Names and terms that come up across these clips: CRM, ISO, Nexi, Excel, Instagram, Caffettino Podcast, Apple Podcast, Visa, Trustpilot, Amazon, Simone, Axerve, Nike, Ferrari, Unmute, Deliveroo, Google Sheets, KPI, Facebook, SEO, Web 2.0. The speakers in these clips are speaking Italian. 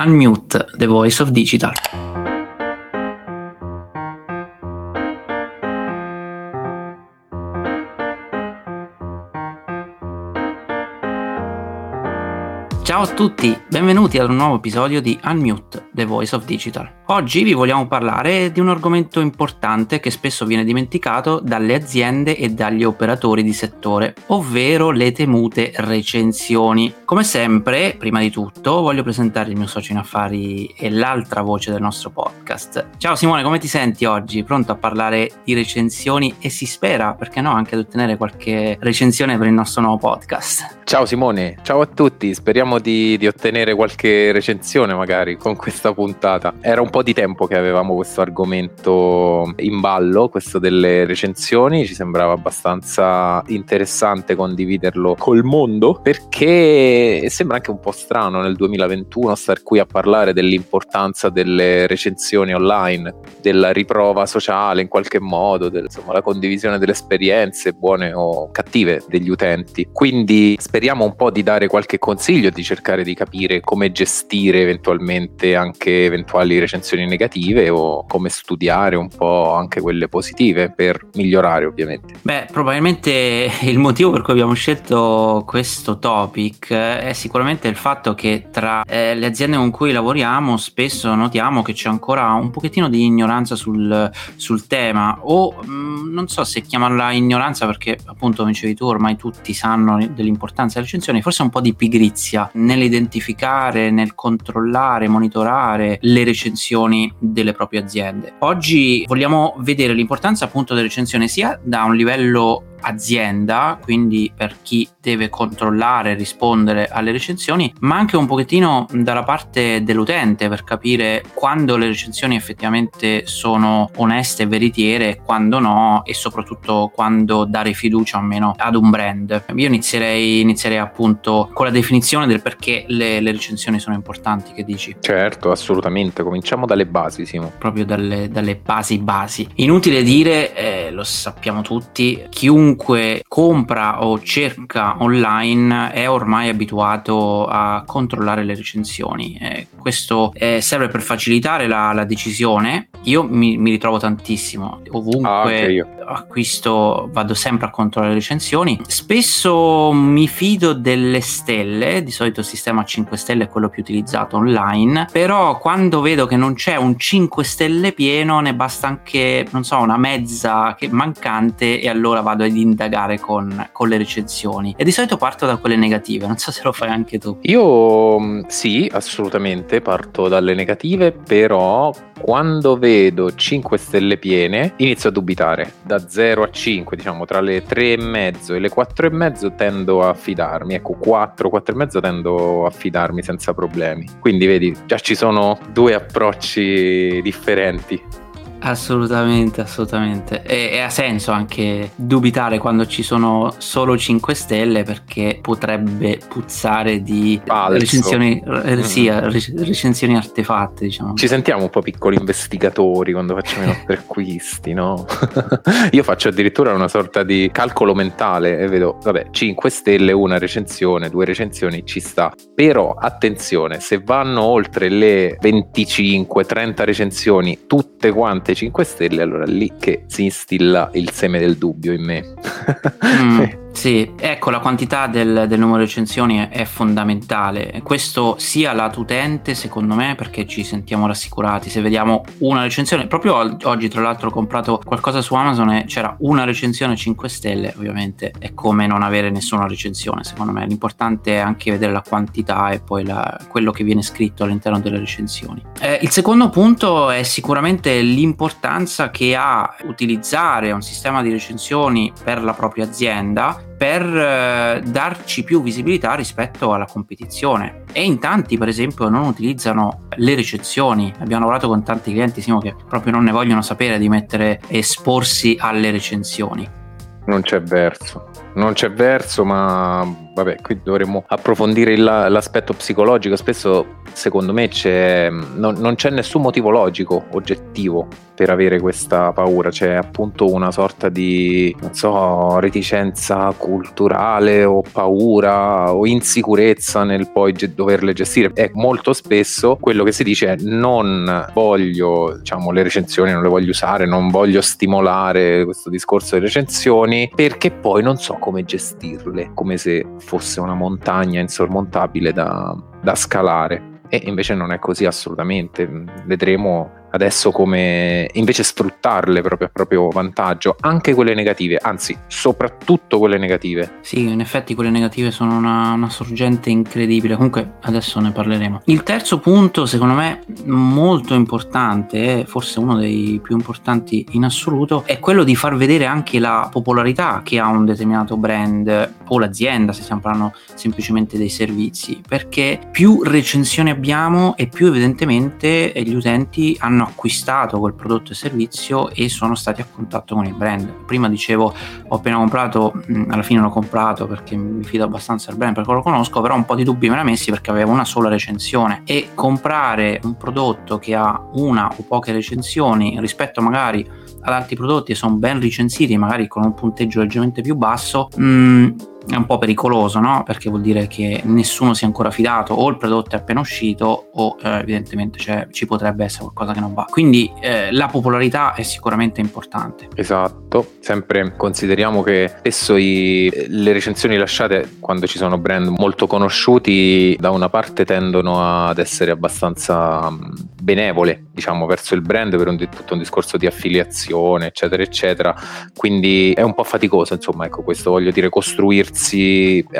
Unmute, the voice of digital. Ciao a tutti, benvenuti ad un nuovo episodio di Unmute, the voice of digital. Oggi vi vogliamo parlare di un argomento importante che spesso viene dimenticato dalle aziende e dagli operatori di settore, ovvero le temute recensioni. Come sempre, prima di tutto, voglio presentare il mio socio in affari e l'altra voce del nostro podcast. Ciao Simone, come ti senti oggi? Pronto a parlare di recensioni e si spera, perché no, anche ad ottenere qualche recensione per il nostro nuovo podcast. Ciao Simone, ciao a tutti, speriamo di ottenere qualche recensione magari con questa puntata. Era un po' di tempo che avevamo questo argomento in ballo, questo delle recensioni, ci sembrava abbastanza interessante condividerlo col mondo, perché sembra anche un po' strano nel 2021 star qui a parlare dell'importanza delle recensioni online, della riprova sociale in qualche modo, insomma la condivisione delle esperienze buone o cattive degli utenti. Quindi speriamo un po' di dare qualche consiglio, di cercare di capire come gestire eventualmente anche eventuali recensioni negative o come studiare un po' anche quelle positive per migliorare ovviamente. Beh, probabilmente il motivo per cui abbiamo scelto questo topic è sicuramente il fatto che tra le aziende con cui lavoriamo spesso notiamo che c'è ancora un pochettino di ignoranza sul tema, o non so se chiamarla ignoranza, perché appunto come dicevi tu ormai tutti sanno dell'importanza delle recensioni, forse un po' di pigrizia nell'identificare, nel controllare, monitorare le recensioni delle proprie aziende. Oggi vogliamo vedere l'importanza appunto delle recensioni sia da un livello azienda, quindi per chi deve controllare e rispondere alle recensioni, ma anche un pochettino dalla parte dell'utente per capire quando le recensioni effettivamente sono oneste e veritiere, quando no, e soprattutto quando dare fiducia o meno ad un brand. Io inizierei appunto con la definizione del perché le recensioni sono importanti, che dici? Certo, assolutamente, cominciamo dalle basi, Simo. Proprio dalle basi. Inutile dire, lo sappiamo tutti, chiunque compra o cerca online è ormai abituato a controllare le recensioni. Questo serve per facilitare la decisione. Io mi ritrovo tantissimo, ovunque acquisto vado sempre a controllare le recensioni. Spesso mi fido delle stelle, di solito il sistema 5 stelle è quello più utilizzato online, però quando vedo che non c'è un 5 stelle pieno ne basta anche, non so, una mezza che mancante, e allora vado ad indagare con le recensioni, e di solito parto da quelle negative. Non so se lo fai anche tu. Io sì, assolutamente parto dalle negative, però quando vedo 5 stelle piene inizio a dubitare. Da 0 a 5, diciamo tra le 3,5 e le 4,5 tendo a fidarmi. Ecco, 4,5 tendo a fidarmi senza problemi. Quindi vedi, già ci sono due approcci differenti. Assolutamente, e ha senso anche dubitare quando ci sono solo 5 stelle perché potrebbe puzzare di recensioni artefatte, diciamo. Ci sentiamo un po' piccoli investigatori quando facciamo i nostri acquisti, no? Io faccio addirittura una sorta di calcolo mentale e vedo, vabbè, 5 stelle, una recensione, 2 recensioni ci sta, però attenzione, se vanno oltre le 25-30 recensioni tutte quante 5 stelle, allora lì che si instilla il seme del dubbio in me. Sì, ecco, la quantità del numero di recensioni è fondamentale. Questo sia lato utente, secondo me, perché ci sentiamo rassicurati se vediamo una recensione. Proprio oggi tra l'altro ho comprato qualcosa su Amazon e c'era una recensione 5 stelle, ovviamente è come non avere nessuna recensione. Secondo me l'importante è anche vedere la quantità e poi quello che viene scritto all'interno delle recensioni. Il secondo punto è sicuramente l'importanza che ha utilizzare un sistema di recensioni per la propria azienda per darci più visibilità rispetto alla competizione. E in tanti per esempio non utilizzano le recensioni. Abbiamo lavorato con tanti clienti, Simo, che proprio non ne vogliono sapere di esporsi alle recensioni. Non c'è verso, ma vabbè, qui dovremmo approfondire l'aspetto psicologico. Spesso secondo me non c'è nessun motivo logico, oggettivo, per avere questa paura. C'è appunto una sorta di, non so, reticenza culturale o paura o insicurezza nel poi doverle gestire. È molto spesso quello che si dice: non voglio, diciamo, le recensioni, non le voglio usare, non voglio stimolare questo discorso di recensioni perché poi non so come gestirle, come se fosse una montagna insormontabile da scalare. E invece non è così assolutamente. Vedremo adesso come invece sfruttarle proprio a proprio vantaggio, anche quelle negative, anzi soprattutto quelle negative. Sì, in effetti quelle negative sono una sorgente incredibile. Comunque adesso ne parleremo. Il terzo punto, secondo me molto importante, forse uno dei più importanti in assoluto, è quello di far vedere anche la popolarità che ha un determinato brand o l'azienda, se stiamo parlando semplicemente dei servizi, perché più recensioni abbiamo e più evidentemente gli utenti hanno acquistato quel prodotto e servizio e sono stati a contatto con il brand. Prima dicevo, ho appena comprato, alla fine l'ho comprato perché mi fido abbastanza del brand, perché lo conosco, però un po' di dubbi me l'ha messi perché avevo una sola recensione, e comprare un prodotto che ha una o poche recensioni rispetto magari ad altri prodotti e sono ben recensiti, magari con un punteggio leggermente più basso, è un po' pericoloso, no? Perché vuol dire che nessuno si è ancora fidato, o il prodotto è appena uscito, o evidentemente ci potrebbe essere qualcosa che non va. Quindi la popolarità è sicuramente importante. Esatto, sempre consideriamo che spesso le recensioni lasciate quando ci sono brand molto conosciuti da una parte tendono ad essere abbastanza benevole, diciamo, verso il brand per tutto un discorso di affiliazione, eccetera eccetera. Quindi è un po' faticoso, insomma, ecco, questo voglio dire, costruirsi,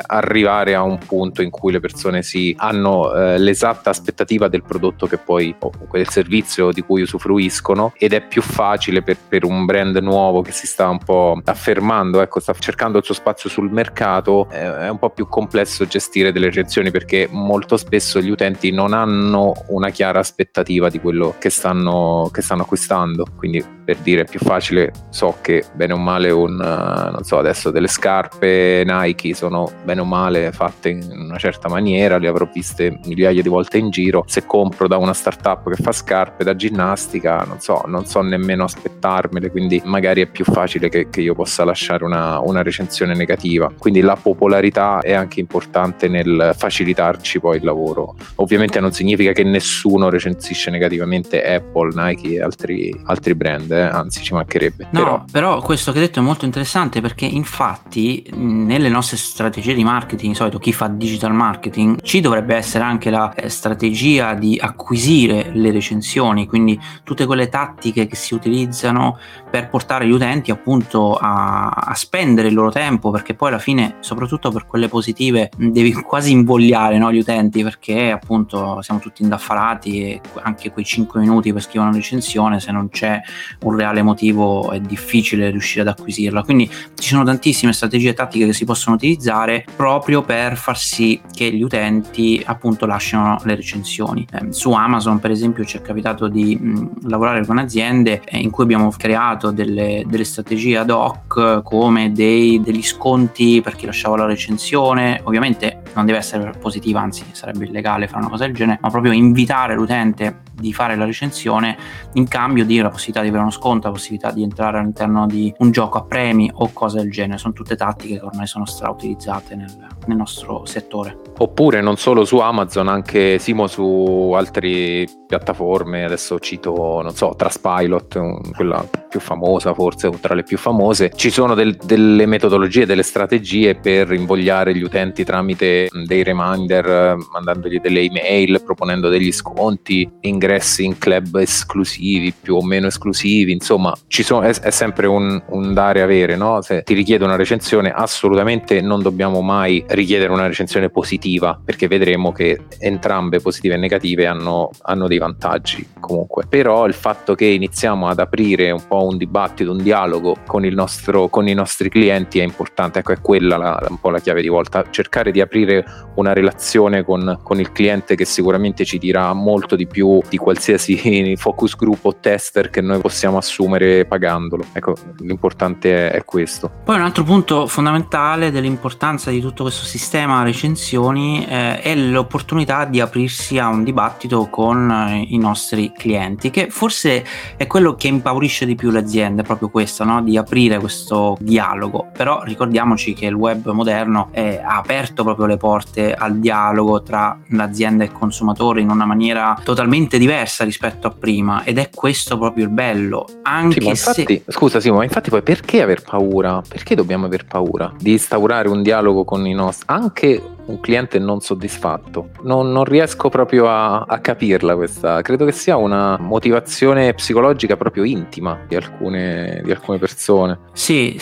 arrivare a un punto in cui le persone hanno l'esatta aspettativa del prodotto che poi, o comunque del servizio di cui usufruiscono, ed è più facile per un brand nuovo che si sta un po' affermando, ecco, sta cercando il suo spazio sul mercato. È un po' più complesso gestire delle recensioni perché molto spesso gli utenti non hanno una chiara aspettativa di quello che stanno acquistando. Quindi, per dire, è più facile, so che bene o male non so, adesso delle scarpe Nike sono bene o male fatte in una certa maniera, le avrò viste migliaia di volte in giro. Se compro da una startup che fa scarpe da ginnastica, non so nemmeno aspettarmele, quindi magari è più facile che io possa lasciare una recensione negativa. Quindi la popolarità è anche importante nel facilitarci poi il lavoro. Ovviamente non significa che nessuno recensisce negativamente Apple, Nike e altri brand, anzi, ci mancherebbe. No, però questo che hai detto è molto interessante, perché infatti nelle nostre strategie di marketing, di solito chi fa digital marketing, ci dovrebbe essere anche la strategia di acquisire le recensioni, quindi tutte quelle tattiche che si utilizzano per portare gli utenti appunto a spendere il loro tempo, perché poi alla fine, soprattutto per quelle positive, devi quasi invogliare, no, gli utenti, perché appunto siamo tutti indaffarati e anche quei 5 minuti per scrivere una recensione, se non c'è un reale motivo è difficile riuscire ad acquisirla. Quindi ci sono tantissime strategie tattiche che si possono utilizzare proprio per far sì che gli utenti appunto lasciano le recensioni. Su Amazon, per esempio, ci è capitato di lavorare con aziende in cui abbiamo creato delle strategie ad hoc, come degli sconti per chi lasciava la recensione. Ovviamente non deve essere positiva, anzi sarebbe illegale fare una cosa del genere, ma proprio invitare l'utente di fare la recensione in cambio di la possibilità di avere uno sconto, la possibilità di entrare all'interno di un gioco a premi o cose del genere. Sono tutte tattiche che ormai sono strautilizzate nel nostro settore. Oppure non solo su Amazon, anche su altre piattaforme. Adesso cito, Trustpilot, quella più famosa, forse tra le più famose. Ci sono delle metodologie, delle strategie per invogliare gli utenti tramite dei reminder, mandandogli delle email, proponendo degli sconti, ingressi in club esclusivi, più o meno esclusivi. Insomma, è sempre un dare e avere, no? Se ti richiede una recensione, assolutamente non dobbiamo mai richiedere una recensione positiva, perché vedremo che entrambe, positive e negative, hanno dei vantaggi comunque. Però il fatto che iniziamo ad aprire un po' po' un dibattito, un dialogo con i nostri clienti è importante. Ecco, è quella un po' la chiave di volta, cercare di aprire una relazione con il cliente, che sicuramente ci dirà molto di più di qualsiasi focus group o tester che noi possiamo assumere pagandolo. Ecco, l'importante è questo. Poi un altro punto fondamentale dell'importanza di tutto questo sistema recensioni è l'opportunità di aprirsi a un dibattito con i nostri clienti, che forse è quello che impaurisce di più l'azienda, proprio questo, no? Di aprire questo dialogo. Però ricordiamoci che il web moderno ha aperto proprio le porte al dialogo tra l'azienda e il consumatore in una maniera totalmente diversa rispetto a prima, ed è questo proprio il bello. Anche Simo, infatti, se... Scusa Simo, ma infatti poi perché aver paura? Perché dobbiamo aver paura di instaurare un dialogo con i nostri... anche un cliente non soddisfatto? Non riesco proprio a capirla questa. Credo che sia una motivazione psicologica proprio intima di alcune persone. Sì,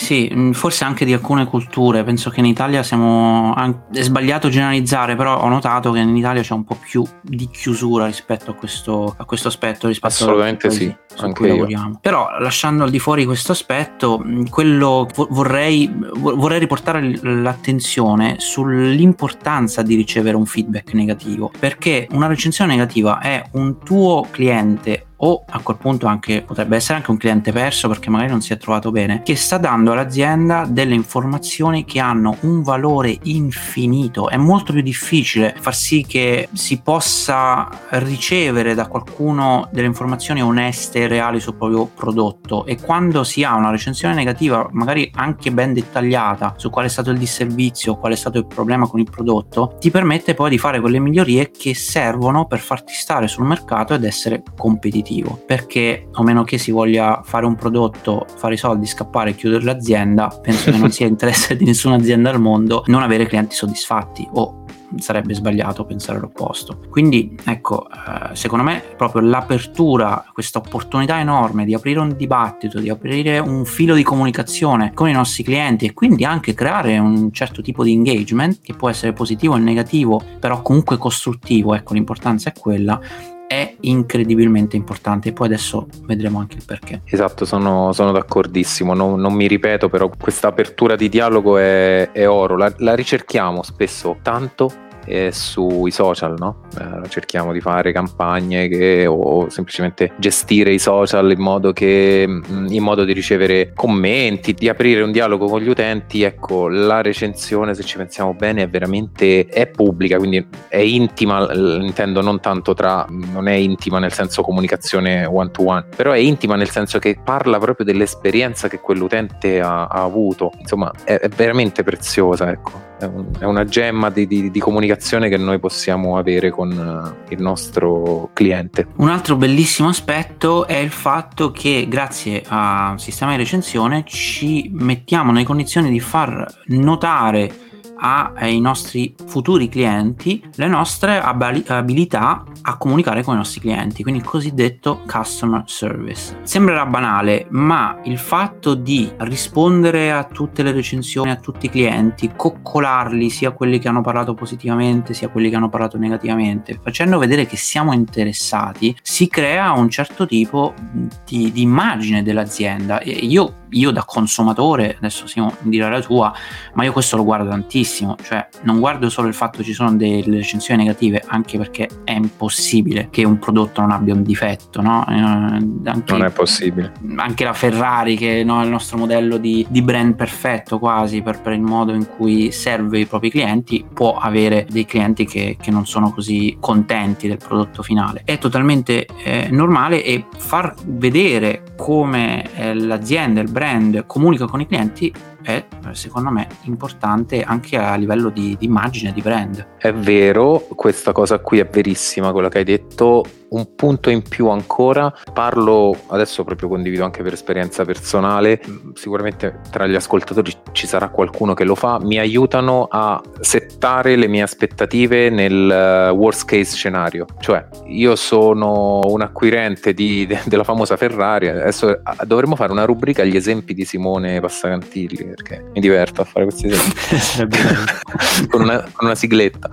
forse anche di alcune culture. Penso che in Italia è sbagliato generalizzare, però ho notato che in Italia c'è un po' più di chiusura rispetto a questo aspetto, rispetto... Assolutamente sì, anche io. Però lasciando al di fuori questo aspetto, quello vorrei riportare l'attenzione sull'importanza di ricevere un feedback negativo, perché una recensione negativa è un tuo cliente, o a quel punto anche potrebbe essere anche un cliente perso perché magari non si è trovato bene, che sta dando all'azienda delle informazioni che hanno un valore infinito. È molto più difficile far sì che si possa ricevere da qualcuno delle informazioni oneste e reali sul proprio prodotto, e quando si ha una recensione negativa, magari anche ben dettagliata, su qual è stato il disservizio, qual è stato il problema con il prodotto, ti permette poi di fare quelle migliorie che servono per farti stare sul mercato ed essere competitivo. Perché, a meno che si voglia fare un prodotto, fare i soldi, scappare e chiudere l'azienda, penso che non sia interesse di nessuna azienda al mondo non avere clienti soddisfatti, o sarebbe sbagliato pensare l'opposto. Quindi ecco, secondo me proprio l'apertura, questa opportunità enorme di aprire un dibattito, di aprire un filo di comunicazione con i nostri clienti, e quindi anche creare un certo tipo di engagement che può essere positivo e negativo, però comunque costruttivo, ecco, l'importanza è quella, è incredibilmente importante, e poi adesso vedremo anche il perché. Esatto, sono d'accordissimo, non mi ripeto, però questa apertura di dialogo è oro, la ricerchiamo spesso tanto sui social, no? Cerchiamo di fare campagne o semplicemente gestire i social in modo di ricevere commenti, di aprire un dialogo con gli utenti. Ecco, la recensione, se ci pensiamo bene, è pubblica, quindi è intima, intendo non è intima nel senso comunicazione one to one, però è intima nel senso che parla proprio dell'esperienza che quell'utente ha avuto. Insomma, è veramente preziosa, ecco. È una gemma di comunicazione che noi possiamo avere con il nostro cliente. Un altro bellissimo aspetto è il fatto che grazie a un sistema di recensione ci mettiamo nelle condizioni di far notare ai nostri futuri clienti le nostre abilità a comunicare con i nostri clienti, quindi il cosiddetto customer service. Sembrerà banale, ma il fatto di rispondere a tutte le recensioni, a tutti i clienti, coccolarli, sia quelli che hanno parlato positivamente sia quelli che hanno parlato negativamente, facendo vedere che siamo interessati, si crea un certo tipo di immagine dell'azienda. E io da consumatore, adesso Simo dirà la tua, ma io questo lo guardo tantissimo, cioè non guardo solo il fatto che ci sono delle recensioni negative, anche perché è impossibile che un prodotto non abbia un difetto, no? Non è possibile. Anche la Ferrari, che no, è il nostro modello di brand perfetto quasi per il modo in cui serve i propri clienti, può avere dei clienti che non sono così contenti del prodotto finale. È totalmente normale, e far vedere come l'azienda, il brand comunica con i clienti è, secondo me, importante anche a livello di immagine, di brand. È vero, questa cosa qui è verissima, quella che hai detto. Un punto in più ancora, parlo adesso proprio, condivido anche per esperienza personale, sicuramente tra gli ascoltatori ci sarà qualcuno che lo fa, mi aiutano a settare le mie aspettative nel worst case scenario. Cioè, io sono un acquirente della famosa Ferrari, adesso dovremmo fare una rubrica agli esempi di Simone Passacantilli, perché mi diverto a fare questi esempi con una sigletta.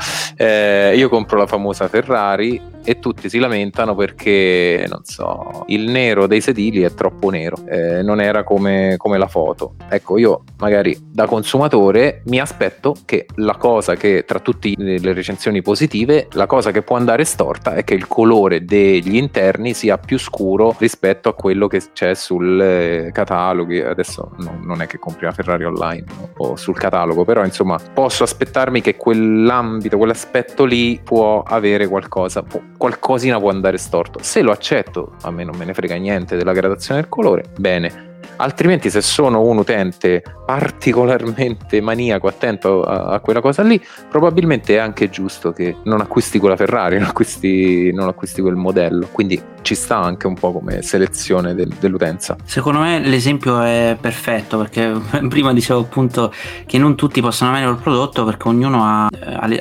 Io compro la famosa Ferrari, e tutti si lamentano perché, non so, il nero dei sedili è troppo nero, non era come la foto. Ecco, io magari da consumatore mi aspetto che la cosa che, tra tutte le recensioni positive, la cosa che può andare storta è che il colore degli interni sia più scuro rispetto a quello che c'è sul cataloghi. Adesso non è che compri una Ferrari online o sul catalogo, però insomma posso aspettarmi che quell'ambito, quell'aspetto lì può avere qualcosina può andare storto. Se lo accetto, a me non me ne frega niente della gradazione del colore, bene. Altrimenti, se sono un utente particolarmente maniaco, attento a quella cosa lì, probabilmente è anche giusto che non acquisti quella Ferrari, non acquisti quel modello. Quindi ci sta anche un po' come selezione dell'utenza. Secondo me l'esempio è perfetto, perché prima dicevo appunto che non tutti possono avere il prodotto, perché ognuno ha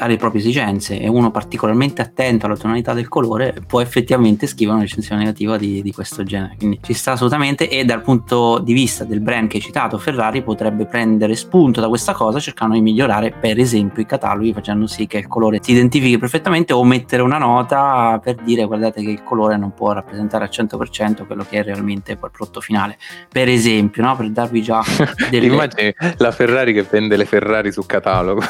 le proprie esigenze, e uno particolarmente attento alla tonalità del colore può effettivamente scrivere una recensione negativa di questo genere. Quindi ci sta assolutamente, e dal punto di vista del brand che hai citato, Ferrari potrebbe prendere spunto da questa cosa, cercando di migliorare per esempio i cataloghi, facendo sì che il colore si identifichi perfettamente, o mettere una nota per dire: guardate che il colore non può rappresentare al 100% quello che è realmente poi il prodotto finale, per esempio, no? Per darvi già delle... Immagini la Ferrari che vende le Ferrari su catalogo.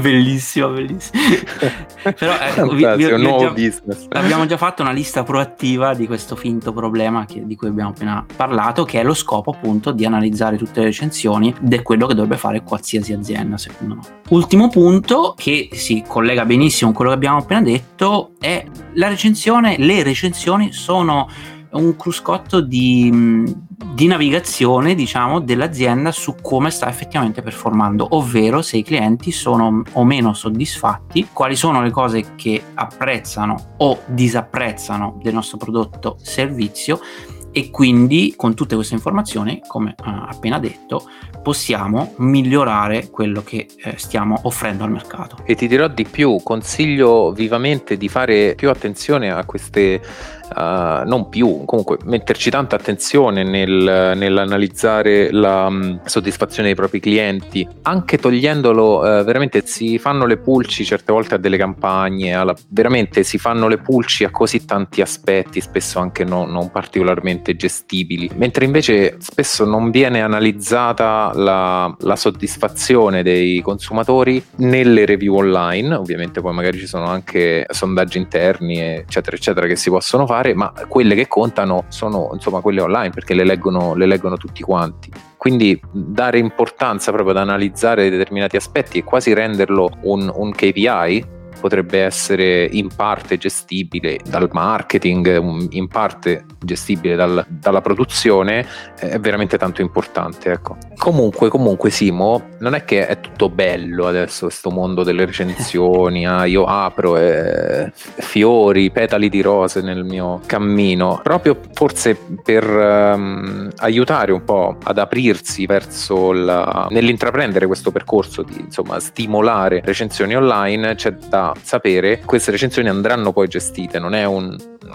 bellissimo però un nuovo business. Abbiamo già fatto una lista proattiva di questo finto problema di cui abbiamo appena parlato, che è lo scopo appunto di analizzare tutte le recensioni, ed è quello che dovrebbe fare qualsiasi azienda, secondo me. Ultimo punto, che si collega benissimo con quello che abbiamo appena detto, è le recensioni sono un cruscotto di navigazione, diciamo, dell'azienda su come sta effettivamente performando, ovvero se i clienti sono o meno soddisfatti, quali sono le cose che apprezzano o disapprezzano del nostro prodotto servizio, e quindi con tutte queste informazioni, come appena detto, possiamo migliorare quello che stiamo offrendo al mercato. E ti dirò di più, consiglio vivamente di fare più attenzione a queste metterci tanta attenzione nell'analizzare la soddisfazione dei propri clienti, anche togliendolo. Veramente si fanno le pulci certe volte a delle campagne, veramente si fanno le pulci a così tanti aspetti, spesso anche non particolarmente gestibili, mentre invece spesso non viene analizzata la soddisfazione dei consumatori nelle review online. Ovviamente poi magari ci sono anche sondaggi interni eccetera eccetera che si possono fare, ma quelle che contano sono insomma quelle online, perché le leggono tutti quanti. Quindi dare importanza proprio ad analizzare determinati aspetti e quasi renderlo un KPI potrebbe essere in parte gestibile dal marketing, in parte gestibile dalla produzione, è veramente tanto importante, ecco. Comunque Simo, non è che è tutto bello adesso questo mondo delle recensioni, io apro fiori, petali di rose nel mio cammino, proprio forse per aiutare un po' ad aprirsi verso nell'intraprendere questo percorso di, insomma, stimolare recensioni online. C'è da sapere, queste recensioni andranno poi gestite, non è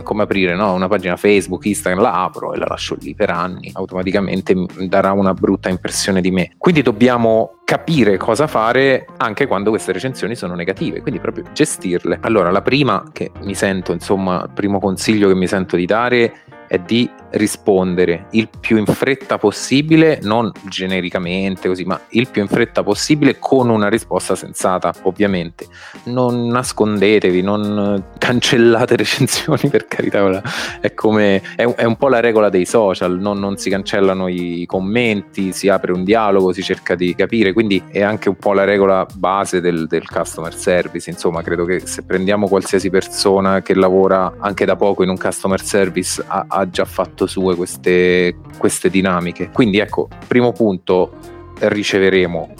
come aprire, no? Una pagina Facebook, Instagram, la apro e la lascio lì per anni, automaticamente darà una brutta impressione di me. Quindi dobbiamo capire cosa fare anche quando queste recensioni sono negative, quindi proprio gestirle. Allora, la prima che mi sento, insomma, il primo consiglio che mi sento di dare è di rispondere il più in fretta possibile, non genericamente così, ma il più in fretta possibile con una risposta sensata, ovviamente. Non nascondetevi, non cancellate recensioni, per carità, è un po' la regola dei social, non si cancellano i commenti, si apre un dialogo, si cerca di capire, quindi è anche un po' la regola base del customer service. Insomma, credo che se prendiamo qualsiasi persona che lavora anche da poco in un customer service ha già fatto sue queste dinamiche. Quindi ecco, primo punto, riceveremo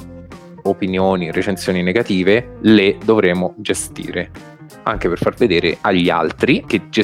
opinioni, recensioni negative, le dovremo gestire, anche per far vedere agli altri che ci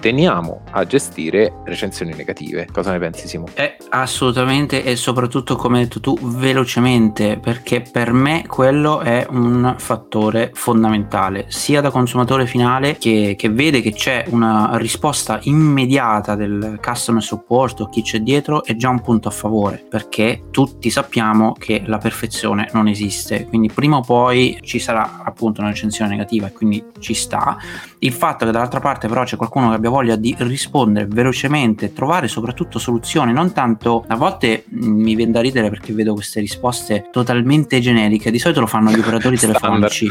teniamo a gestire recensioni negative. Cosa ne pensi, Simone? Assolutamente, e soprattutto, come hai detto tu, velocemente, perché per me quello è un fattore fondamentale, sia da consumatore finale che vede che c'è una risposta immediata del customer support o chi c'è dietro, è già un punto a favore, perché tutti sappiamo che la perfezione non esiste, quindi prima o poi ci sarà appunto una recensione negativa, e quindi ci sta. Il fatto che dall'altra parte però c'è qualcuno che abbia voglia di rispondere velocemente, trovare soprattutto soluzioni, non tanto, a volte mi viene da ridere perché vedo queste risposte totalmente generiche, di solito lo fanno gli operatori telefonici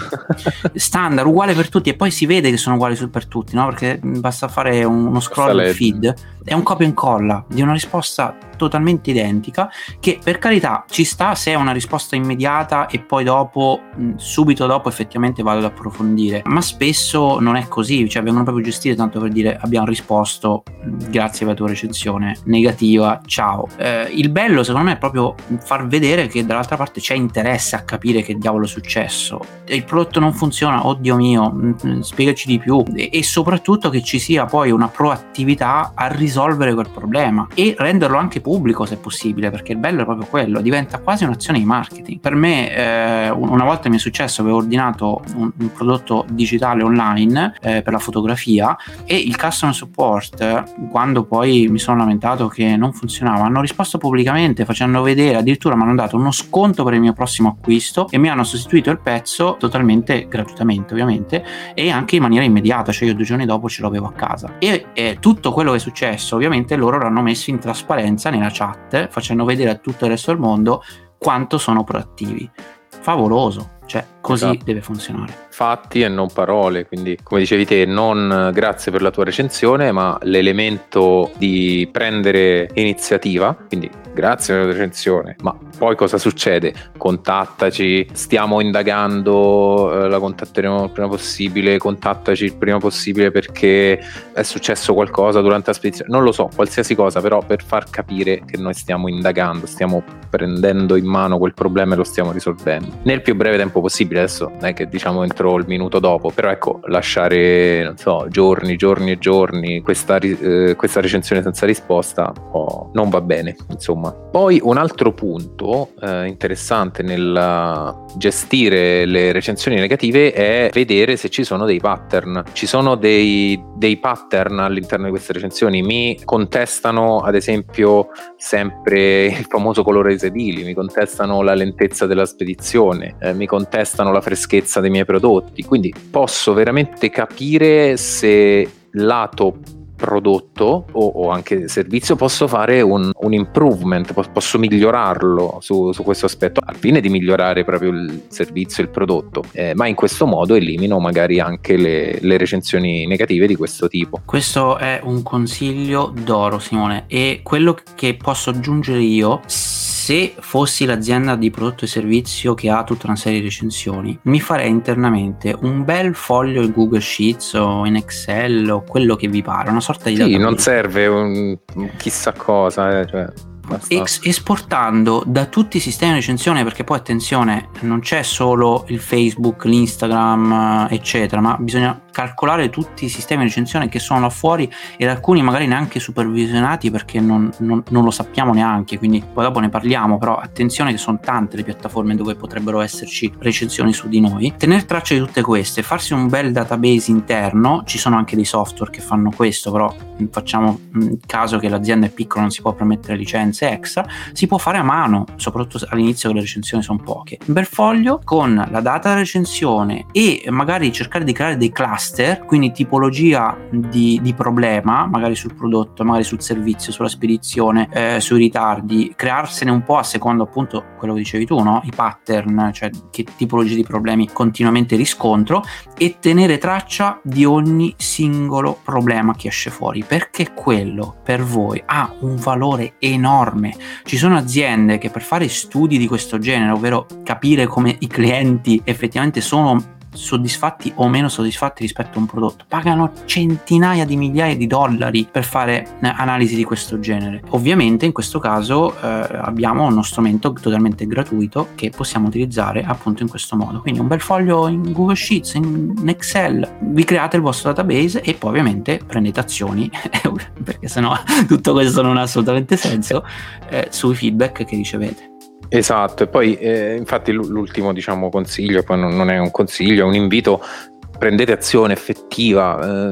standard uguale per tutti, e poi si vede che sono uguali per tutti, no? Perché basta fare uno scroll del feed, è un copia e incolla di una risposta totalmente identica, che per carità ci sta se è una risposta immediata e poi dopo, subito dopo effettivamente vado ad approfondire, ma spesso non è così, cioè vengono proprio gestite tanto per dire abbiamo risposto, grazie per la tua recensione negativa, ciao. Il bello secondo me è proprio far vedere che dall'altra parte c'è interesse a capire che diavolo è successo, il prodotto non funziona, oddio mio, spiegaci di più, e soprattutto che ci sia poi una proattività a risolvere quel problema e renderlo anche pubblico se possibile, perché il bello è proprio quello, diventa quasi un'azione di marketing. Per me una volta mi è successo che avevo ordinato un prodotto digitale online per la fotografia, e il customer support, quando poi mi sono lamentato che non funzionava, hanno risposto pubblicamente facendo vedere, addirittura mi hanno dato uno sconto per il mio prossimo acquisto e mi hanno sostituito il pezzo totalmente gratuitamente ovviamente, e anche in maniera immediata, cioè io 2 giorni dopo ce l'avevo a casa, e tutto quello che è successo ovviamente loro l'hanno messo in trasparenza nella chat, facendo vedere a tutto il resto del mondo quanto sono proattivi. Favoloso, cioè così esatto. Deve funzionare, fatti e non parole, quindi come dicevi te, non grazie per la tua recensione, ma l'elemento di prendere iniziativa, quindi grazie per la recensione, ma poi cosa succede? Contattaci, stiamo indagando, la contatteremo il prima possibile, contattaci il prima possibile perché è successo qualcosa durante la spedizione, non lo so, qualsiasi cosa, però per far capire che noi stiamo indagando, stiamo prendendo in mano quel problema e lo stiamo risolvendo nel più breve tempo possibile. Adesso non è che diciamo entro il minuto dopo, però ecco, lasciare non so giorni e giorni questa recensione senza risposta non va bene, insomma. Poi un altro punto interessante nel gestire le recensioni negative è vedere se ci sono dei pattern. Ci sono dei pattern all'interno di queste recensioni? Mi contestano ad esempio sempre il famoso colore dei sedili, mi contestano la lentezza della spedizione, mi contestano la freschezza dei miei prodotti, quindi posso veramente capire se lato prodotto o anche servizio posso fare un improvement, posso migliorarlo su questo aspetto al fine di migliorare proprio il servizio, il prodotto, ma in questo modo elimino magari anche le recensioni negative di questo tipo. Questo è un consiglio d'oro, Simone, e quello che posso aggiungere io: se fossi l'azienda di prodotto e servizio che ha tutta una serie di recensioni, mi farei internamente un bel foglio in Google Sheets o in Excel o quello che vi pare, una sorta di database. Non serve un chissà cosa, cioè esportando da tutti i sistemi di recensione, perché poi attenzione, non c'è solo il Facebook, l'Instagram eccetera, ma bisogna calcolare tutti i sistemi di recensione che sono là fuori, ed alcuni magari neanche supervisionati perché non lo sappiamo neanche, quindi poi dopo ne parliamo, però attenzione che sono tante le piattaforme dove potrebbero esserci recensioni su di noi. Tenere traccia di tutte queste, farsi un bel database interno, ci sono anche dei software che fanno questo, però facciamo caso che l'azienda è piccola, non si può permettere licenze extra, si può fare a mano, soprattutto all'inizio che le recensioni sono poche. Un bel foglio con la data della recensione e magari cercare di creare dei cluster, quindi tipologia di problema, magari sul prodotto, magari sul servizio, sulla spedizione, sui ritardi, crearsene un po' a secondo appunto quello che dicevi tu, no? I pattern, cioè che tipologia di problemi continuamente riscontro, e tenere traccia di ogni singolo problema che esce fuori, perché quello per voi ha un valore enorme. Ci sono aziende che per fare studi di questo genere, ovvero capire come i clienti effettivamente sono soddisfatti o meno soddisfatti rispetto a un prodotto, pagano centinaia di migliaia di dollari per fare analisi di questo genere. Ovviamente in questo caso abbiamo uno strumento totalmente gratuito che possiamo utilizzare appunto in questo modo, quindi un bel foglio in Google Sheets, in Excel, vi create il vostro database e poi ovviamente prendete azioni perché sennò tutto questo non ha assolutamente senso, sui feedback che ricevete. Esatto, e poi infatti l'ultimo diciamo consiglio, poi non è un consiglio, è un invito: prendete azione effettiva,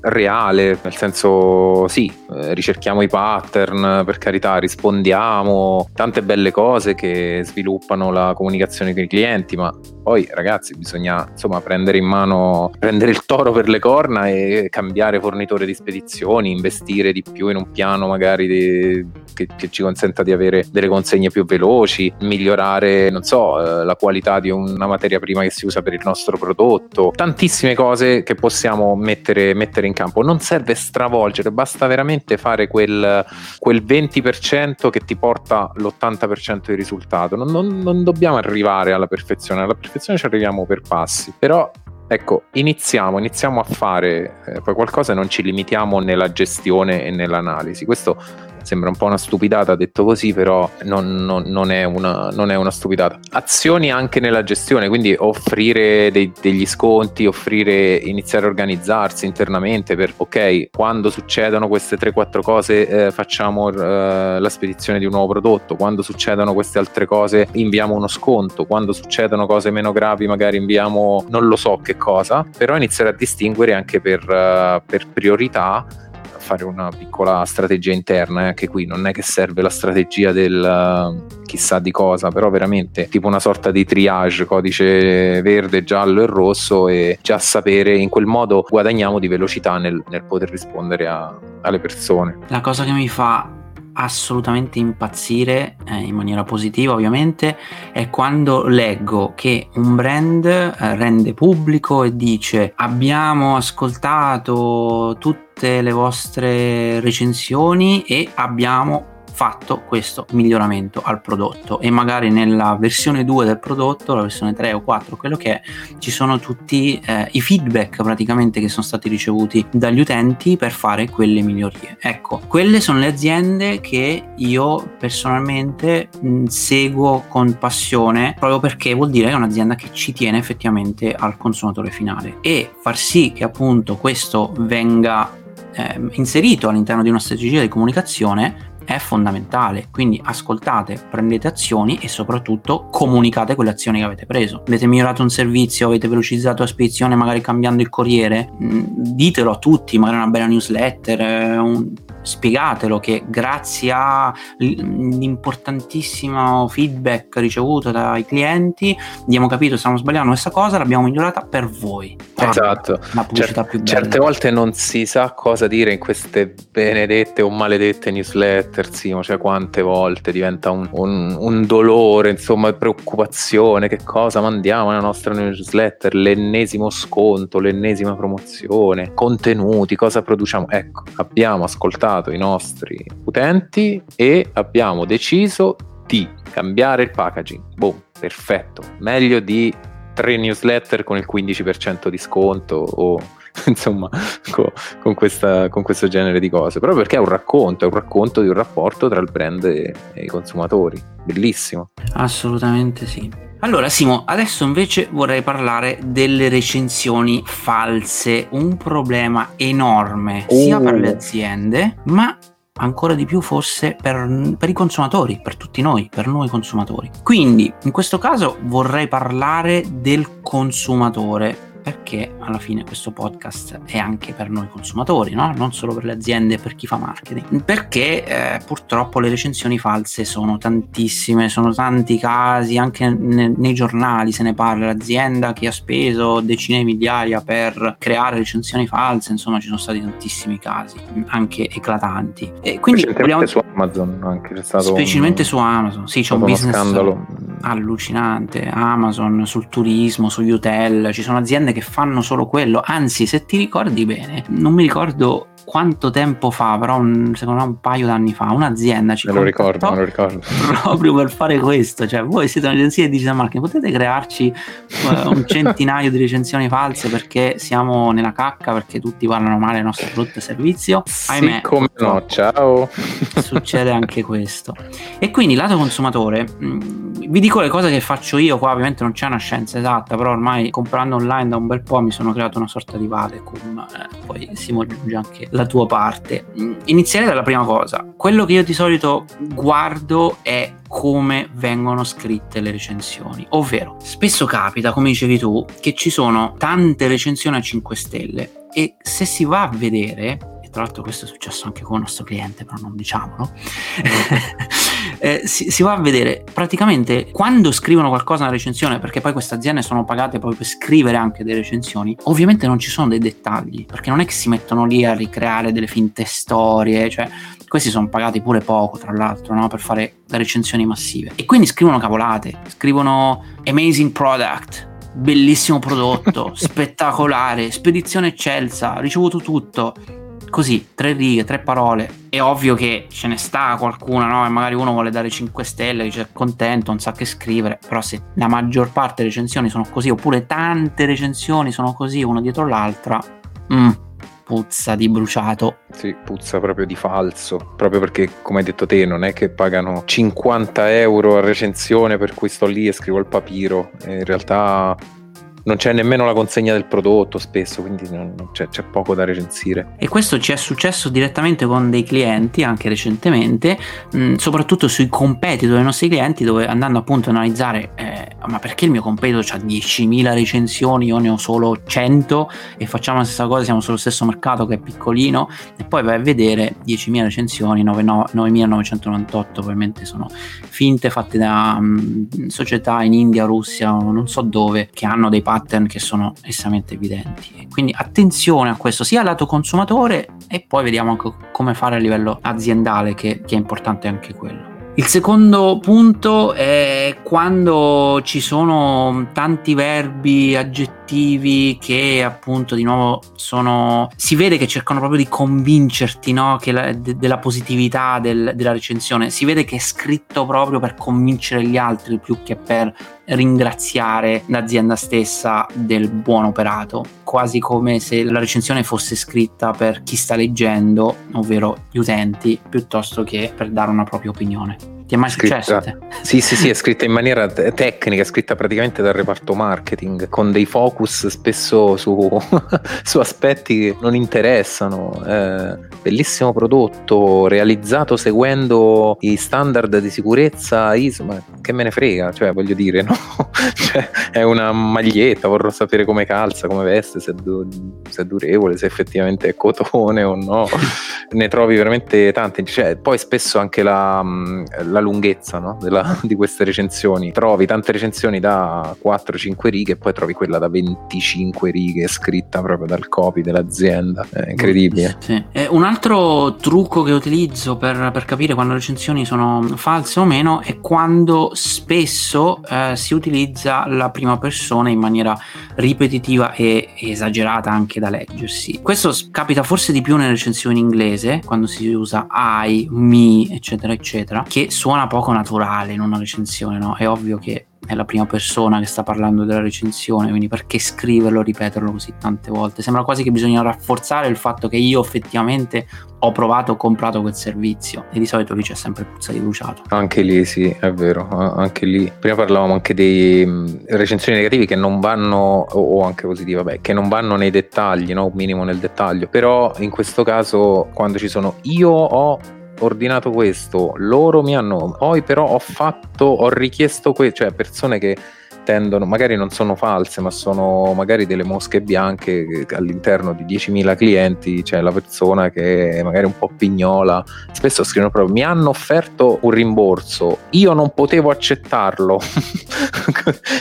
reale, nel senso sì, ricerchiamo i pattern, per carità, rispondiamo, tante belle cose che sviluppano la comunicazione con i clienti, ma Poi ragazzi bisogna insomma prendere in mano, prendere il toro per le corna e cambiare fornitore di spedizioni, investire di più in un piano magari che ci consenta di avere delle consegne più veloci, migliorare non so la qualità di una materia prima che si usa per il nostro prodotto. Tantissime cose che possiamo mettere in campo. Non serve stravolgere, basta veramente fare quel 20% che ti porta l'80% del risultato. Non dobbiamo arrivare alla perfezione, ci arriviamo per passi, però ecco, iniziamo a fare poi qualcosa e non ci limitiamo nella gestione e nell'analisi. Questo sembra un po' una stupidata detto così, però non è una stupidata. Azioni anche nella gestione, quindi offrire degli sconti, iniziare a organizzarsi internamente per ok, quando succedono queste 3-4 cose facciamo la spedizione di un nuovo prodotto, quando succedono queste altre cose inviamo uno sconto, quando succedono cose meno gravi magari inviamo non lo so che cosa, però iniziare a distinguere anche per priorità, fare una piccola strategia interna, anche qui non è che serve la strategia del chissà di cosa, però veramente tipo una sorta di triage, codice verde, giallo e rosso, e già sapere, in quel modo guadagniamo di velocità nel poter rispondere alle persone. La cosa che mi fa assolutamente impazzire in maniera positiva ovviamente è quando leggo che un brand rende pubblico e dice abbiamo ascoltato tutte le vostre recensioni e abbiamo fatto questo miglioramento al prodotto, e magari nella versione 2 del prodotto, la versione 3 o 4, quello che è, ci sono tutti i feedback praticamente che sono stati ricevuti dagli utenti per fare quelle migliorie. Ecco, quelle sono le aziende che io personalmente seguo con passione, proprio perché vuol dire che è un'azienda che ci tiene effettivamente al consumatore finale, e far sì che appunto questo venga inserito all'interno di una strategia di comunicazione è fondamentale. Quindi ascoltate, prendete azioni e soprattutto comunicate quelle azioni che avete preso. Avete migliorato un servizio, avete velocizzato la spedizione magari cambiando il corriere, ditelo a tutti, magari una bella newsletter, spiegatelo che grazie all'importantissimo feedback ricevuto dai clienti abbiamo capito che stavamo sbagliando questa cosa, l'abbiamo migliorata per voi. Esatto, la pubblicità più bella. Certe volte non si sa cosa dire in queste benedette o maledette newsletter, cioè quante volte diventa un dolore, insomma preoccupazione, che cosa mandiamo nella nostra newsletter, l'ennesimo sconto, l'ennesima promozione, contenuti, cosa produciamo. Ecco, abbiamo ascoltato i nostri utenti e abbiamo deciso di cambiare il packaging, boom, perfetto, meglio di 3 newsletter con il 15% di sconto o insomma con questo genere di cose, proprio perché è un racconto di un rapporto tra il brand e i consumatori. Bellissimo, assolutamente sì. Allora Simo, adesso invece vorrei parlare delle recensioni false, un problema enorme sia per le aziende ma ancora di più forse per i consumatori, per tutti noi, per noi consumatori. Quindi in questo caso vorrei parlare del consumatore, perché alla fine questo podcast è anche per noi consumatori, no? Non solo per le aziende e per chi fa marketing, perché purtroppo le recensioni false sono tantissime, sono tanti casi, anche nei giornali se ne parla, l'azienda che ha speso decine di migliaia per creare recensioni false, insomma ci sono stati tantissimi casi, anche eclatanti. E quindi specialmente su Amazon, anche c'è stato specialmente su Amazon, sì, c'è un business scandalo allucinante, Amazon, sul turismo, sugli hotel, ci sono aziende che fanno solo quello. Anzi, se ti ricordi bene, non mi ricordo quanto tempo fa, però secondo me un paio d'anni fa un'azienda ci me lo ricordo proprio per fare questo, cioè voi siete un'agenzia di digital marketing, potete crearci un centinaio di recensioni false perché siamo nella cacca, perché tutti parlano male del nostro prodotto e servizio. Ahimè, come no, ciao, succede anche questo. E quindi lato consumatore vi dico le cose che faccio io qua, ovviamente non c'è una scienza esatta, però ormai comprando online da un bel po' mi sono creato una sorta di vadecum, poi si aggiunge anche la tua parte. Inizierei dalla prima cosa. Quello che io di solito guardo è come vengono scritte le recensioni, ovvero spesso capita, come dicevi tu, che ci sono tante recensioni a 5 stelle e se si va a vedere, tra l'altro questo è successo anche con il nostro cliente, però non diciamolo, si va a vedere praticamente quando scrivono qualcosa nella recensione, perché poi queste aziende sono pagate poi per scrivere anche delle recensioni, ovviamente non ci sono dei dettagli, perché non è che si mettono lì a ricreare delle finte storie, cioè questi sono pagati pure poco, tra l'altro, no? Per fare recensioni massive, e quindi scrivono cavolate, scrivono amazing product, bellissimo prodotto, spettacolare, spedizione eccelsa, ricevuto tutto, così, 3 righe, 3 parole. È ovvio che ce ne sta qualcuna, no? E magari uno vuole dare 5 stelle, dice è contento, non sa che scrivere, però se la maggior parte delle recensioni sono così, oppure tante recensioni sono così, una dietro l'altra, puzza di bruciato. Sì, puzza proprio di falso, proprio perché, come hai detto te, non è che pagano 50 euro a recensione per cui sto lì e scrivo il papiro, e in realtà non c'è nemmeno la consegna del prodotto spesso, quindi non c'è poco da recensire. E questo ci è successo direttamente con dei clienti anche recentemente, soprattutto sui competitor dei nostri clienti, dove andando appunto a analizzare ma perché il mio competitor ha 10.000 recensioni, io ne ho solo 100 e facciamo la stessa cosa, siamo sullo stesso mercato che è piccolino, e poi vai a vedere 10.000 recensioni, 9.998 ovviamente sono finte, fatte da società in India, Russia o non so dove, che hanno dei pattern che sono estremamente evidenti. Quindi attenzione a questo, sia lato consumatore, e poi vediamo anche come fare a livello aziendale, che è importante anche quello. Il secondo punto è quando ci sono tanti verbi, aggettivi che appunto di nuovo sono, si vede che cercano proprio di convincerti, no? Che della positività della recensione, si vede che è scritto proprio per convincere gli altri più che per ringraziare l'azienda stessa del buon operato, quasi come se la recensione fosse scritta per chi sta leggendo, ovvero gli utenti, piuttosto che per dare una propria opinione. Ti è mai successo? Sì, è scritta in maniera tecnica, è scritta praticamente dal reparto marketing, con dei focus spesso su aspetti che non interessano. Bellissimo prodotto, realizzato seguendo i standard di sicurezza ISO, ma che me ne frega, cioè voglio dire, no? Cioè, è una maglietta, vorrò sapere come calza, come veste, se è durevole, se effettivamente è cotone o no. Ne trovi veramente tante, cioè, poi spesso anche la lunghezza, no? Di queste recensioni, trovi tante recensioni da 4-5 righe e poi trovi quella da 25 righe scritta proprio dal copy dell'azienda. È incredibile. Sì. Un altro trucco che utilizzo per capire quando le recensioni sono false o meno è quando spesso si utilizza la prima persona in maniera ripetitiva e esagerata anche da leggersi. Questo capita forse di più nelle recensioni inglese, quando si usa I, me, eccetera eccetera, che suona poco naturale in una recensione, no? È ovvio che è la prima persona che sta parlando della recensione, quindi perché scriverlo, ripeterlo così tante volte? Sembra quasi che bisogna rafforzare il fatto che io effettivamente ho provato o comprato quel servizio, e di solito lì c'è sempre puzza di bruciato. Anche lì sì, è vero, anche lì prima parlavamo anche di recensioni negative che non vanno, o anche positive, vabbè, che non vanno nei dettagli, no? Un minimo nel dettaglio, però in questo caso quando ci sono io ho ordinato questo, loro mi hanno, poi però ho richiesto questo, cioè persone che tendono, magari non sono false, ma sono magari delle mosche bianche all'interno di 10.000 clienti, cioè la persona che magari un po' pignola, spesso scrivono proprio mi hanno offerto un rimborso, io non potevo accettarlo.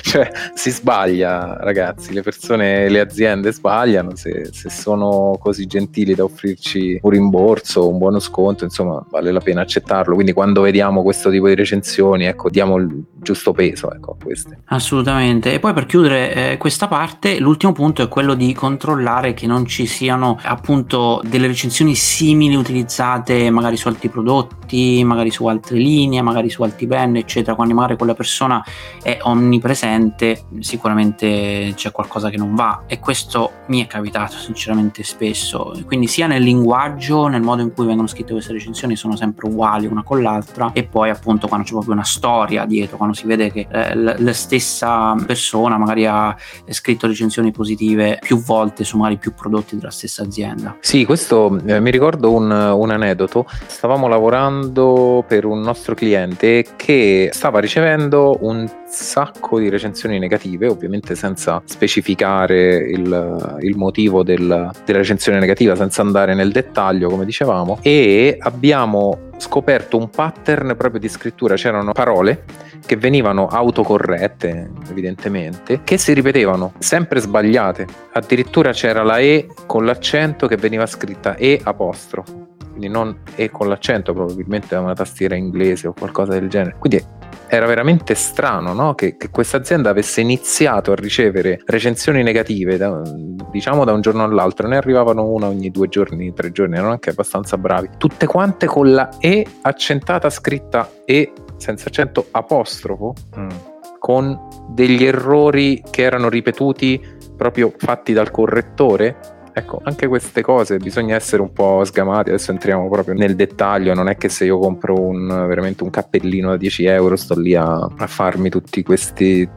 Cioè si sbaglia, ragazzi, le persone, le aziende sbagliano se sono così gentili da offrirci un rimborso, un buono sconto, insomma vale la pena accettarlo. Quindi quando vediamo questo tipo di recensioni, ecco, diamo il giusto peso, ecco, a queste. Assolutamente. E poi per chiudere questa parte, l'ultimo punto è quello di controllare che non ci siano appunto delle recensioni simili utilizzate magari su altri prodotti, magari su altre linee, magari su altri brand, eccetera. Quando magari quella persona è onnipresente, sicuramente c'è qualcosa che non va, e questo mi è capitato sinceramente spesso. Quindi sia nel linguaggio, nel modo in cui vengono scritte queste recensioni, sono sempre uguali una con l'altra, e poi appunto quando c'è proprio una storia dietro, quando si vede che la stessa persona magari ha scritto recensioni positive più volte su magari più prodotti della stessa azienda. Sì, questo mi ricordo un aneddoto. Stavamo lavorando per un nostro cliente che stava ricevendo un sacco di recensioni negative, ovviamente senza specificare il motivo della recensione negativa, senza andare nel dettaglio, come dicevamo, e abbiamo scoperto un pattern proprio di scrittura. C'erano parole che venivano autocorrette, evidentemente, che si ripetevano, sempre sbagliate. Addirittura c'era la E con l'accento che veniva scritta E', quindi non E con l'accento, probabilmente da una tastiera inglese o qualcosa del genere. Quindi era veramente strano, no? Che questa azienda avesse iniziato a ricevere recensioni negative da un giorno all'altro. Ne arrivavano una ogni 2 giorni, 3 giorni, erano anche abbastanza bravi, tutte quante con la E accentata, scritta E senza accento apostrofo, con degli errori che erano ripetuti proprio fatti dal correttore. Ecco, anche queste cose bisogna essere un po' sgamati. Adesso entriamo proprio nel dettaglio, non è che se io compro veramente un cappellino da 10 euro sto lì a farmi tutte queste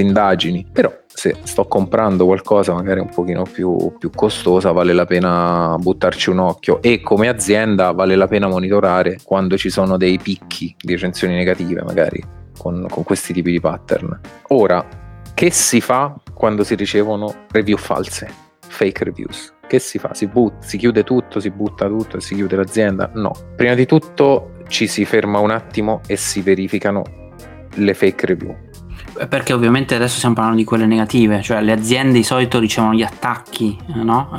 indagini, però se sto comprando qualcosa magari un pochino più costosa, vale la pena buttarci un occhio, e come azienda vale la pena monitorare quando ci sono dei picchi di recensioni negative, magari con questi tipi di pattern. Ora, che si fa quando si ricevono review false? Fake reviews. Che si fa? Si chiude tutto, si butta tutto e si chiude l'azienda? No. Prima di tutto ci si ferma un attimo e si verificano le fake review. Perché ovviamente adesso stiamo parlando di quelle negative, cioè le aziende di solito ricevono gli attacchi, no?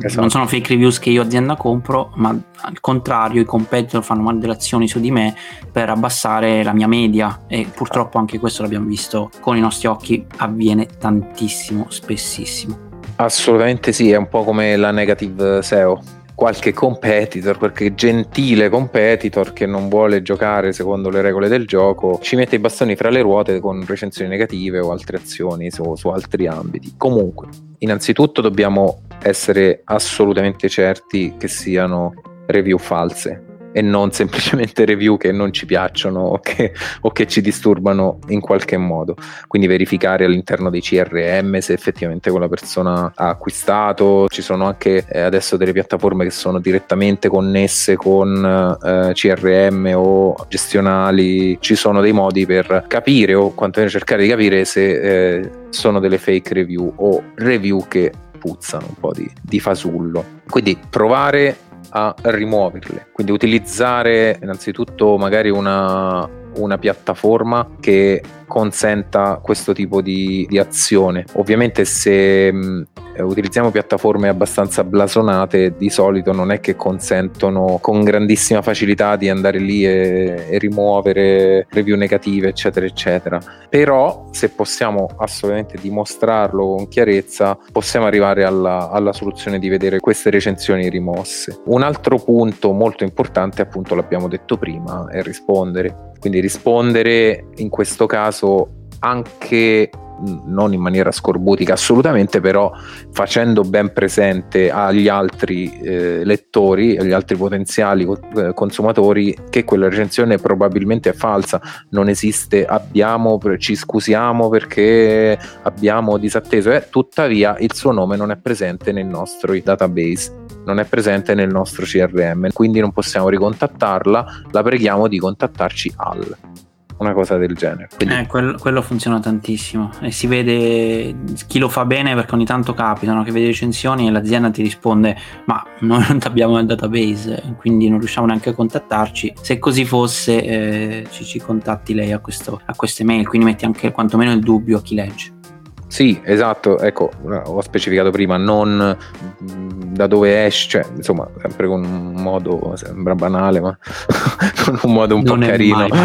Esatto. Non sono fake reviews che io azienda compro, ma al contrario i competitor fanno moderazioni su di me per abbassare la mia media, e purtroppo anche questo l'abbiamo visto con i nostri occhi, avviene tantissimo, spessissimo. Assolutamente sì, è un po' come la negative SEO. Qualche gentile competitor che non vuole giocare secondo le regole del gioco ci mette i bastoni fra le ruote con recensioni negative o altre azioni su altri ambiti. Comunque, innanzitutto dobbiamo essere assolutamente certi che siano review false e non semplicemente review che non ci piacciono o che ci disturbano in qualche modo. Quindi verificare all'interno dei CRM se effettivamente quella persona ha acquistato. Ci sono anche adesso delle piattaforme che sono direttamente connesse con CRM o gestionali. Ci sono dei modi per capire, o quantomeno cercare di capire, se sono delle fake review o review che puzzano un po' di fasullo. Quindi provare a rimuoverle, quindi utilizzare innanzitutto magari una piattaforma che consenta questo tipo di azione. Ovviamente se utilizziamo piattaforme abbastanza blasonate, di solito non è che consentono con grandissima facilità di andare lì e rimuovere review negative eccetera eccetera, però se possiamo assolutamente dimostrarlo con chiarezza possiamo arrivare alla soluzione di vedere queste recensioni rimosse. Un altro punto molto importante, appunto l'abbiamo detto prima, è rispondere. Quindi rispondere in questo caso anche non in maniera scorbutica assolutamente, però facendo ben presente agli altri lettori, agli altri potenziali consumatori, che quella recensione probabilmente è falsa, non esiste, ci scusiamo perché abbiamo disatteso, tuttavia il suo nome non è presente nel nostro database, non è presente nel nostro CRM, quindi non possiamo ricontattarla, la preghiamo di contattarci al... una cosa del genere. Quindi... quello funziona tantissimo, e si vede chi lo fa bene, perché ogni tanto capitano che vede recensioni e l'azienda ti risponde ma noi non abbiamo nel database, quindi non riusciamo neanche a contattarci, se così fosse ci contatti lei a queste mail, quindi metti anche quantomeno il dubbio a chi legge. Sì, esatto, ecco, ho specificato prima, non da dove esce, cioè, insomma, sempre con un modo, sembra banale, ma con un modo un non po' carino, con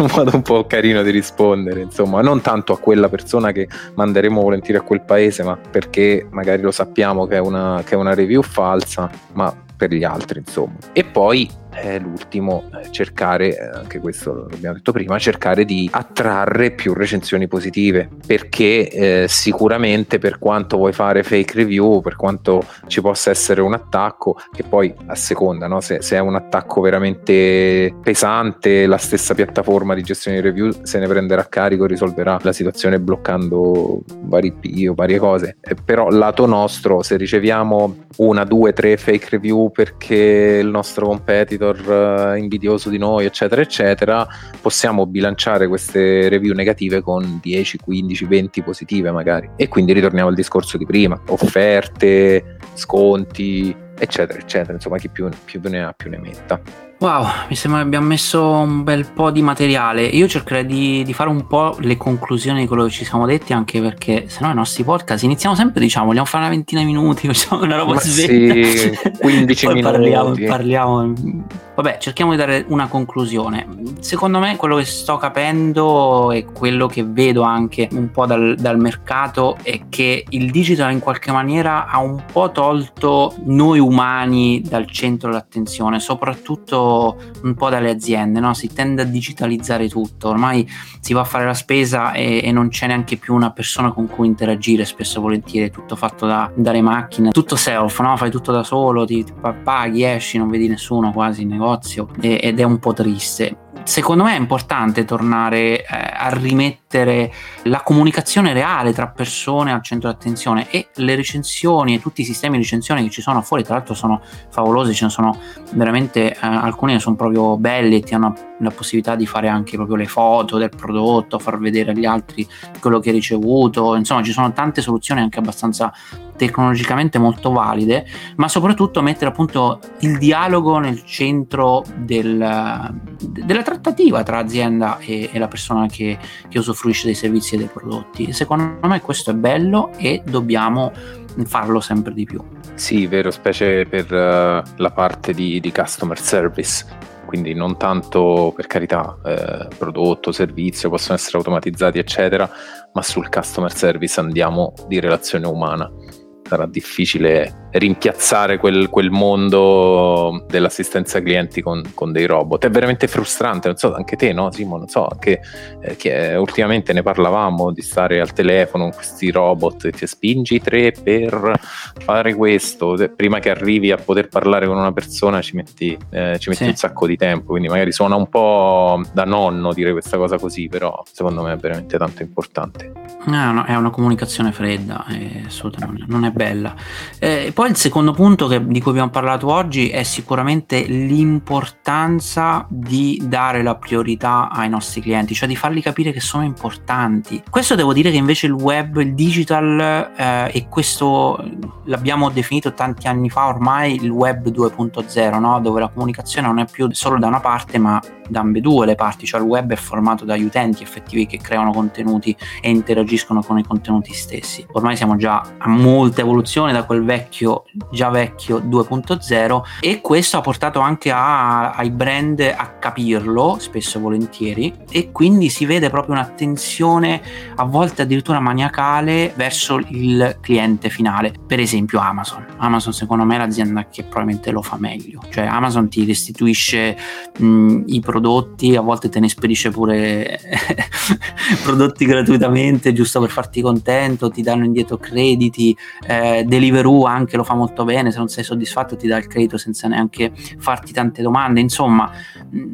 un modo un po' carino di rispondere, insomma, non tanto a quella persona che manderemo volentieri a quel paese, ma perché magari lo sappiamo che è una review falsa, ma per gli altri, insomma. E poi l'ultimo, cercare, anche questo l'abbiamo detto prima, cercare di attrarre più recensioni positive, perché sicuramente, per quanto vuoi fare fake review, per quanto ci possa essere un attacco, che poi a seconda, no? se è un attacco veramente pesante, la stessa piattaforma di gestione di review se ne prenderà carico e risolverà la situazione bloccando vari P o varie cose, però lato nostro, se riceviamo 1, 2, 3 fake review perché il nostro competitor competitor invidioso di noi, eccetera eccetera, possiamo bilanciare queste review negative con 10, 15, 20 positive magari. E quindi ritorniamo al discorso di prima: offerte, sconti, eccetera eccetera, insomma chi più ne ha più ne metta. Wow, mi sembra che abbiamo messo un bel po' di materiale. Io cercherei di fare un po' le conclusioni di quello che ci siamo detti, anche perché sennò i nostri podcast iniziamo sempre, diciamo, vogliamo fare una ventina di minuti, facciamo una roba sveglia, sì, 15 minuti. Parliamo. Vabbè, cerchiamo di dare una conclusione. Secondo me quello che sto capendo e quello che vedo anche un po' dal mercato è che il digital in qualche maniera ha un po' tolto noi umani dal centro dell'attenzione, soprattutto un po' dalle aziende, no? Si tende a digitalizzare tutto, ormai si va a fare la spesa e non c'è neanche più una persona con cui interagire, spesso e volentieri è tutto fatto dalle macchine, tutto self, no? Fai tutto da solo, ti paghi, esci, non vedi nessuno quasi in negozio, ed è un po' triste. Secondo me è importante tornare a rimettere la comunicazione reale tra persone al centro d'attenzione, e le recensioni e tutti i sistemi di recensione che ci sono fuori, tra l'altro sono favolosi, ce ne sono veramente alcuni che sono proprio belli e ti hanno la possibilità di fare anche proprio le foto del prodotto, far vedere agli altri quello che hai ricevuto, insomma ci sono tante soluzioni anche abbastanza tecnologicamente molto valide, ma soprattutto mettere appunto il dialogo nel centro della trattativa tra azienda e la persona che usufruisce dei servizi e dei prodotti. Secondo me questo è bello e dobbiamo farlo sempre di più. Sì, vero, specie per la parte di customer service. Quindi non tanto, per carità, prodotto, servizio possono essere automatizzati eccetera, ma sul customer service andiamo di relazione umana. Sarà difficile rimpiazzare quel mondo dell'assistenza clienti con dei robot. È veramente frustrante, non so, anche te, no Simone? Non so, che ultimamente ne parlavamo di stare al telefono con questi robot, ti spingi 3 per fare questo, prima che arrivi a poter parlare con una persona ci metti un sacco di tempo, quindi magari suona un po' da nonno dire questa cosa così, però secondo me è veramente tanto importante. No, è una comunicazione fredda, assolutamente non è bella. Poi il secondo punto di cui abbiamo parlato oggi è sicuramente l'importanza di dare la priorità ai nostri clienti, cioè di farli capire che sono importanti. Questo devo dire che invece il web, il digital, e questo l'abbiamo definito tanti anni fa ormai il web 2.0, no? Dove la comunicazione non è più solo da una parte ma da ambedue le parti, cioè il web è formato dagli utenti effettivi che creano contenuti e interagiscono con i contenuti stessi. Ormai siamo già a molta evoluzione da quel già vecchio 2.0, e questo ha portato anche ai brand a capirlo spesso e volentieri, e quindi si vede proprio un'attenzione a volte addirittura maniacale verso il cliente finale. Per esempio Amazon secondo me è l'azienda che probabilmente lo fa meglio, cioè Amazon ti restituisce i prodotti, a volte te ne spedisce pure prodotti gratuitamente giusto per farti contento, ti danno indietro crediti. Deliveroo anche lo fa molto bene, se non sei soddisfatto ti dà il credito senza neanche farti tante domande. Insomma,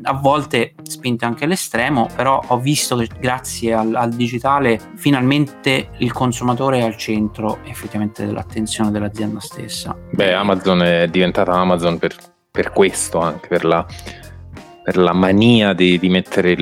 a volte spinto anche all'estremo, però ho visto che grazie al digitale finalmente il consumatore è al centro effettivamente dell'attenzione dell'azienda stessa. Beh, Amazon è diventata Amazon per questo, anche per la mania di mettere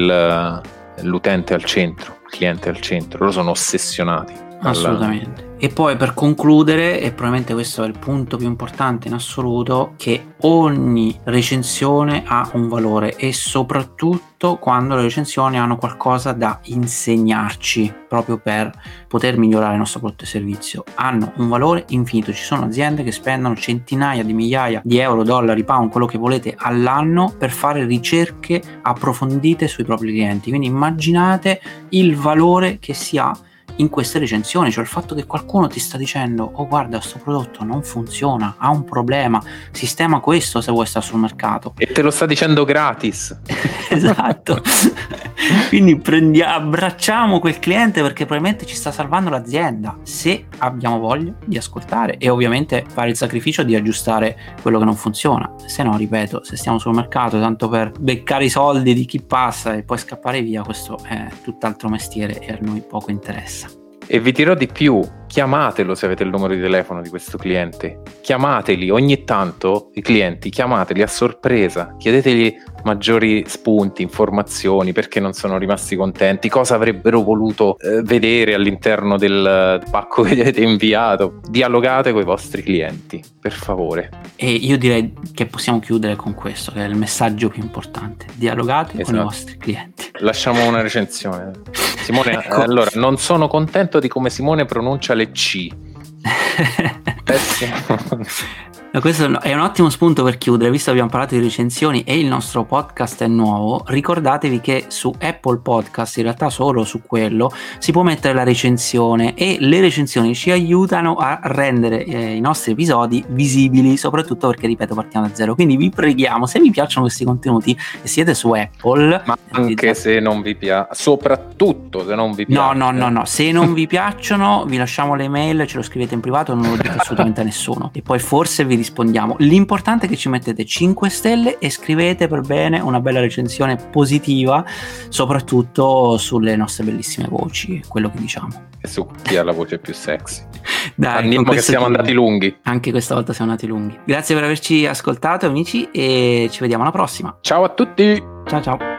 l'utente al centro, il cliente al centro. Loro sono ossessionati. Assolutamente. E poi per concludere, e probabilmente questo è il punto più importante in assoluto, che ogni recensione ha un valore, e soprattutto quando le recensioni hanno qualcosa da insegnarci proprio per poter migliorare il nostro prodotto e servizio, hanno un valore infinito. Ci sono aziende che spendono centinaia di migliaia di euro, dollari, pound, quello che volete all'anno per fare ricerche approfondite sui propri clienti, quindi immaginate il valore che si ha in queste recensioni, cioè il fatto che qualcuno ti sta dicendo: oh guarda, sto prodotto non funziona, ha un problema, sistema questo se vuoi stare sul mercato, e te lo sta dicendo gratis. Esatto. Quindi abbracciamo quel cliente, perché probabilmente ci sta salvando l'azienda, se abbiamo voglia di ascoltare e ovviamente fare il sacrificio di aggiustare quello che non funziona. Se no, ripeto, se stiamo sul mercato tanto per beccare i soldi di chi passa e poi scappare via, questo è tutt'altro mestiere e a noi poco interessa. E vi dirò di più, chiamatelo se avete il numero di telefono di questo cliente, chiamateli ogni tanto, i clienti, chiamateli a sorpresa, chiedetegli maggiori spunti, informazioni, perché non sono rimasti contenti, cosa avrebbero voluto vedere all'interno del pacco che gli avete inviato. Dialogate con i vostri clienti, per favore. E io direi che possiamo chiudere con questo, che è il messaggio più importante: dialogate con i vostri clienti. Lasciamo una recensione. Simone, ecco. Allora, non sono contento di come Simone pronuncia le C. No, questo è un ottimo spunto per chiudere, visto che abbiamo parlato di recensioni e il nostro podcast è nuovo. Ricordatevi che su Apple Podcast, in realtà solo su quello, si può mettere la recensione, e le recensioni ci aiutano a rendere i nostri episodi visibili, soprattutto perché, ripeto, partiamo da zero. Quindi vi preghiamo, se vi piacciono questi contenuti e siete su Apple, ma anche se non vi piace, soprattutto se non vi piace, no, se non vi piacciono vi lasciamo le mail, ce lo scrivete in privato, non lo dite assolutamente a nessuno, e poi forse vi rispondiamo. L'importante è che ci mettete 5 stelle e scrivete per bene una bella recensione positiva, soprattutto sulle nostre bellissime voci, quello che diciamo, e su chi ha la voce più sexy. Dai, andiamo, che siamo andati lunghi anche questa volta, siamo andati lunghi. Grazie per averci ascoltato, amici, e ci vediamo alla prossima. Ciao a tutti, ciao.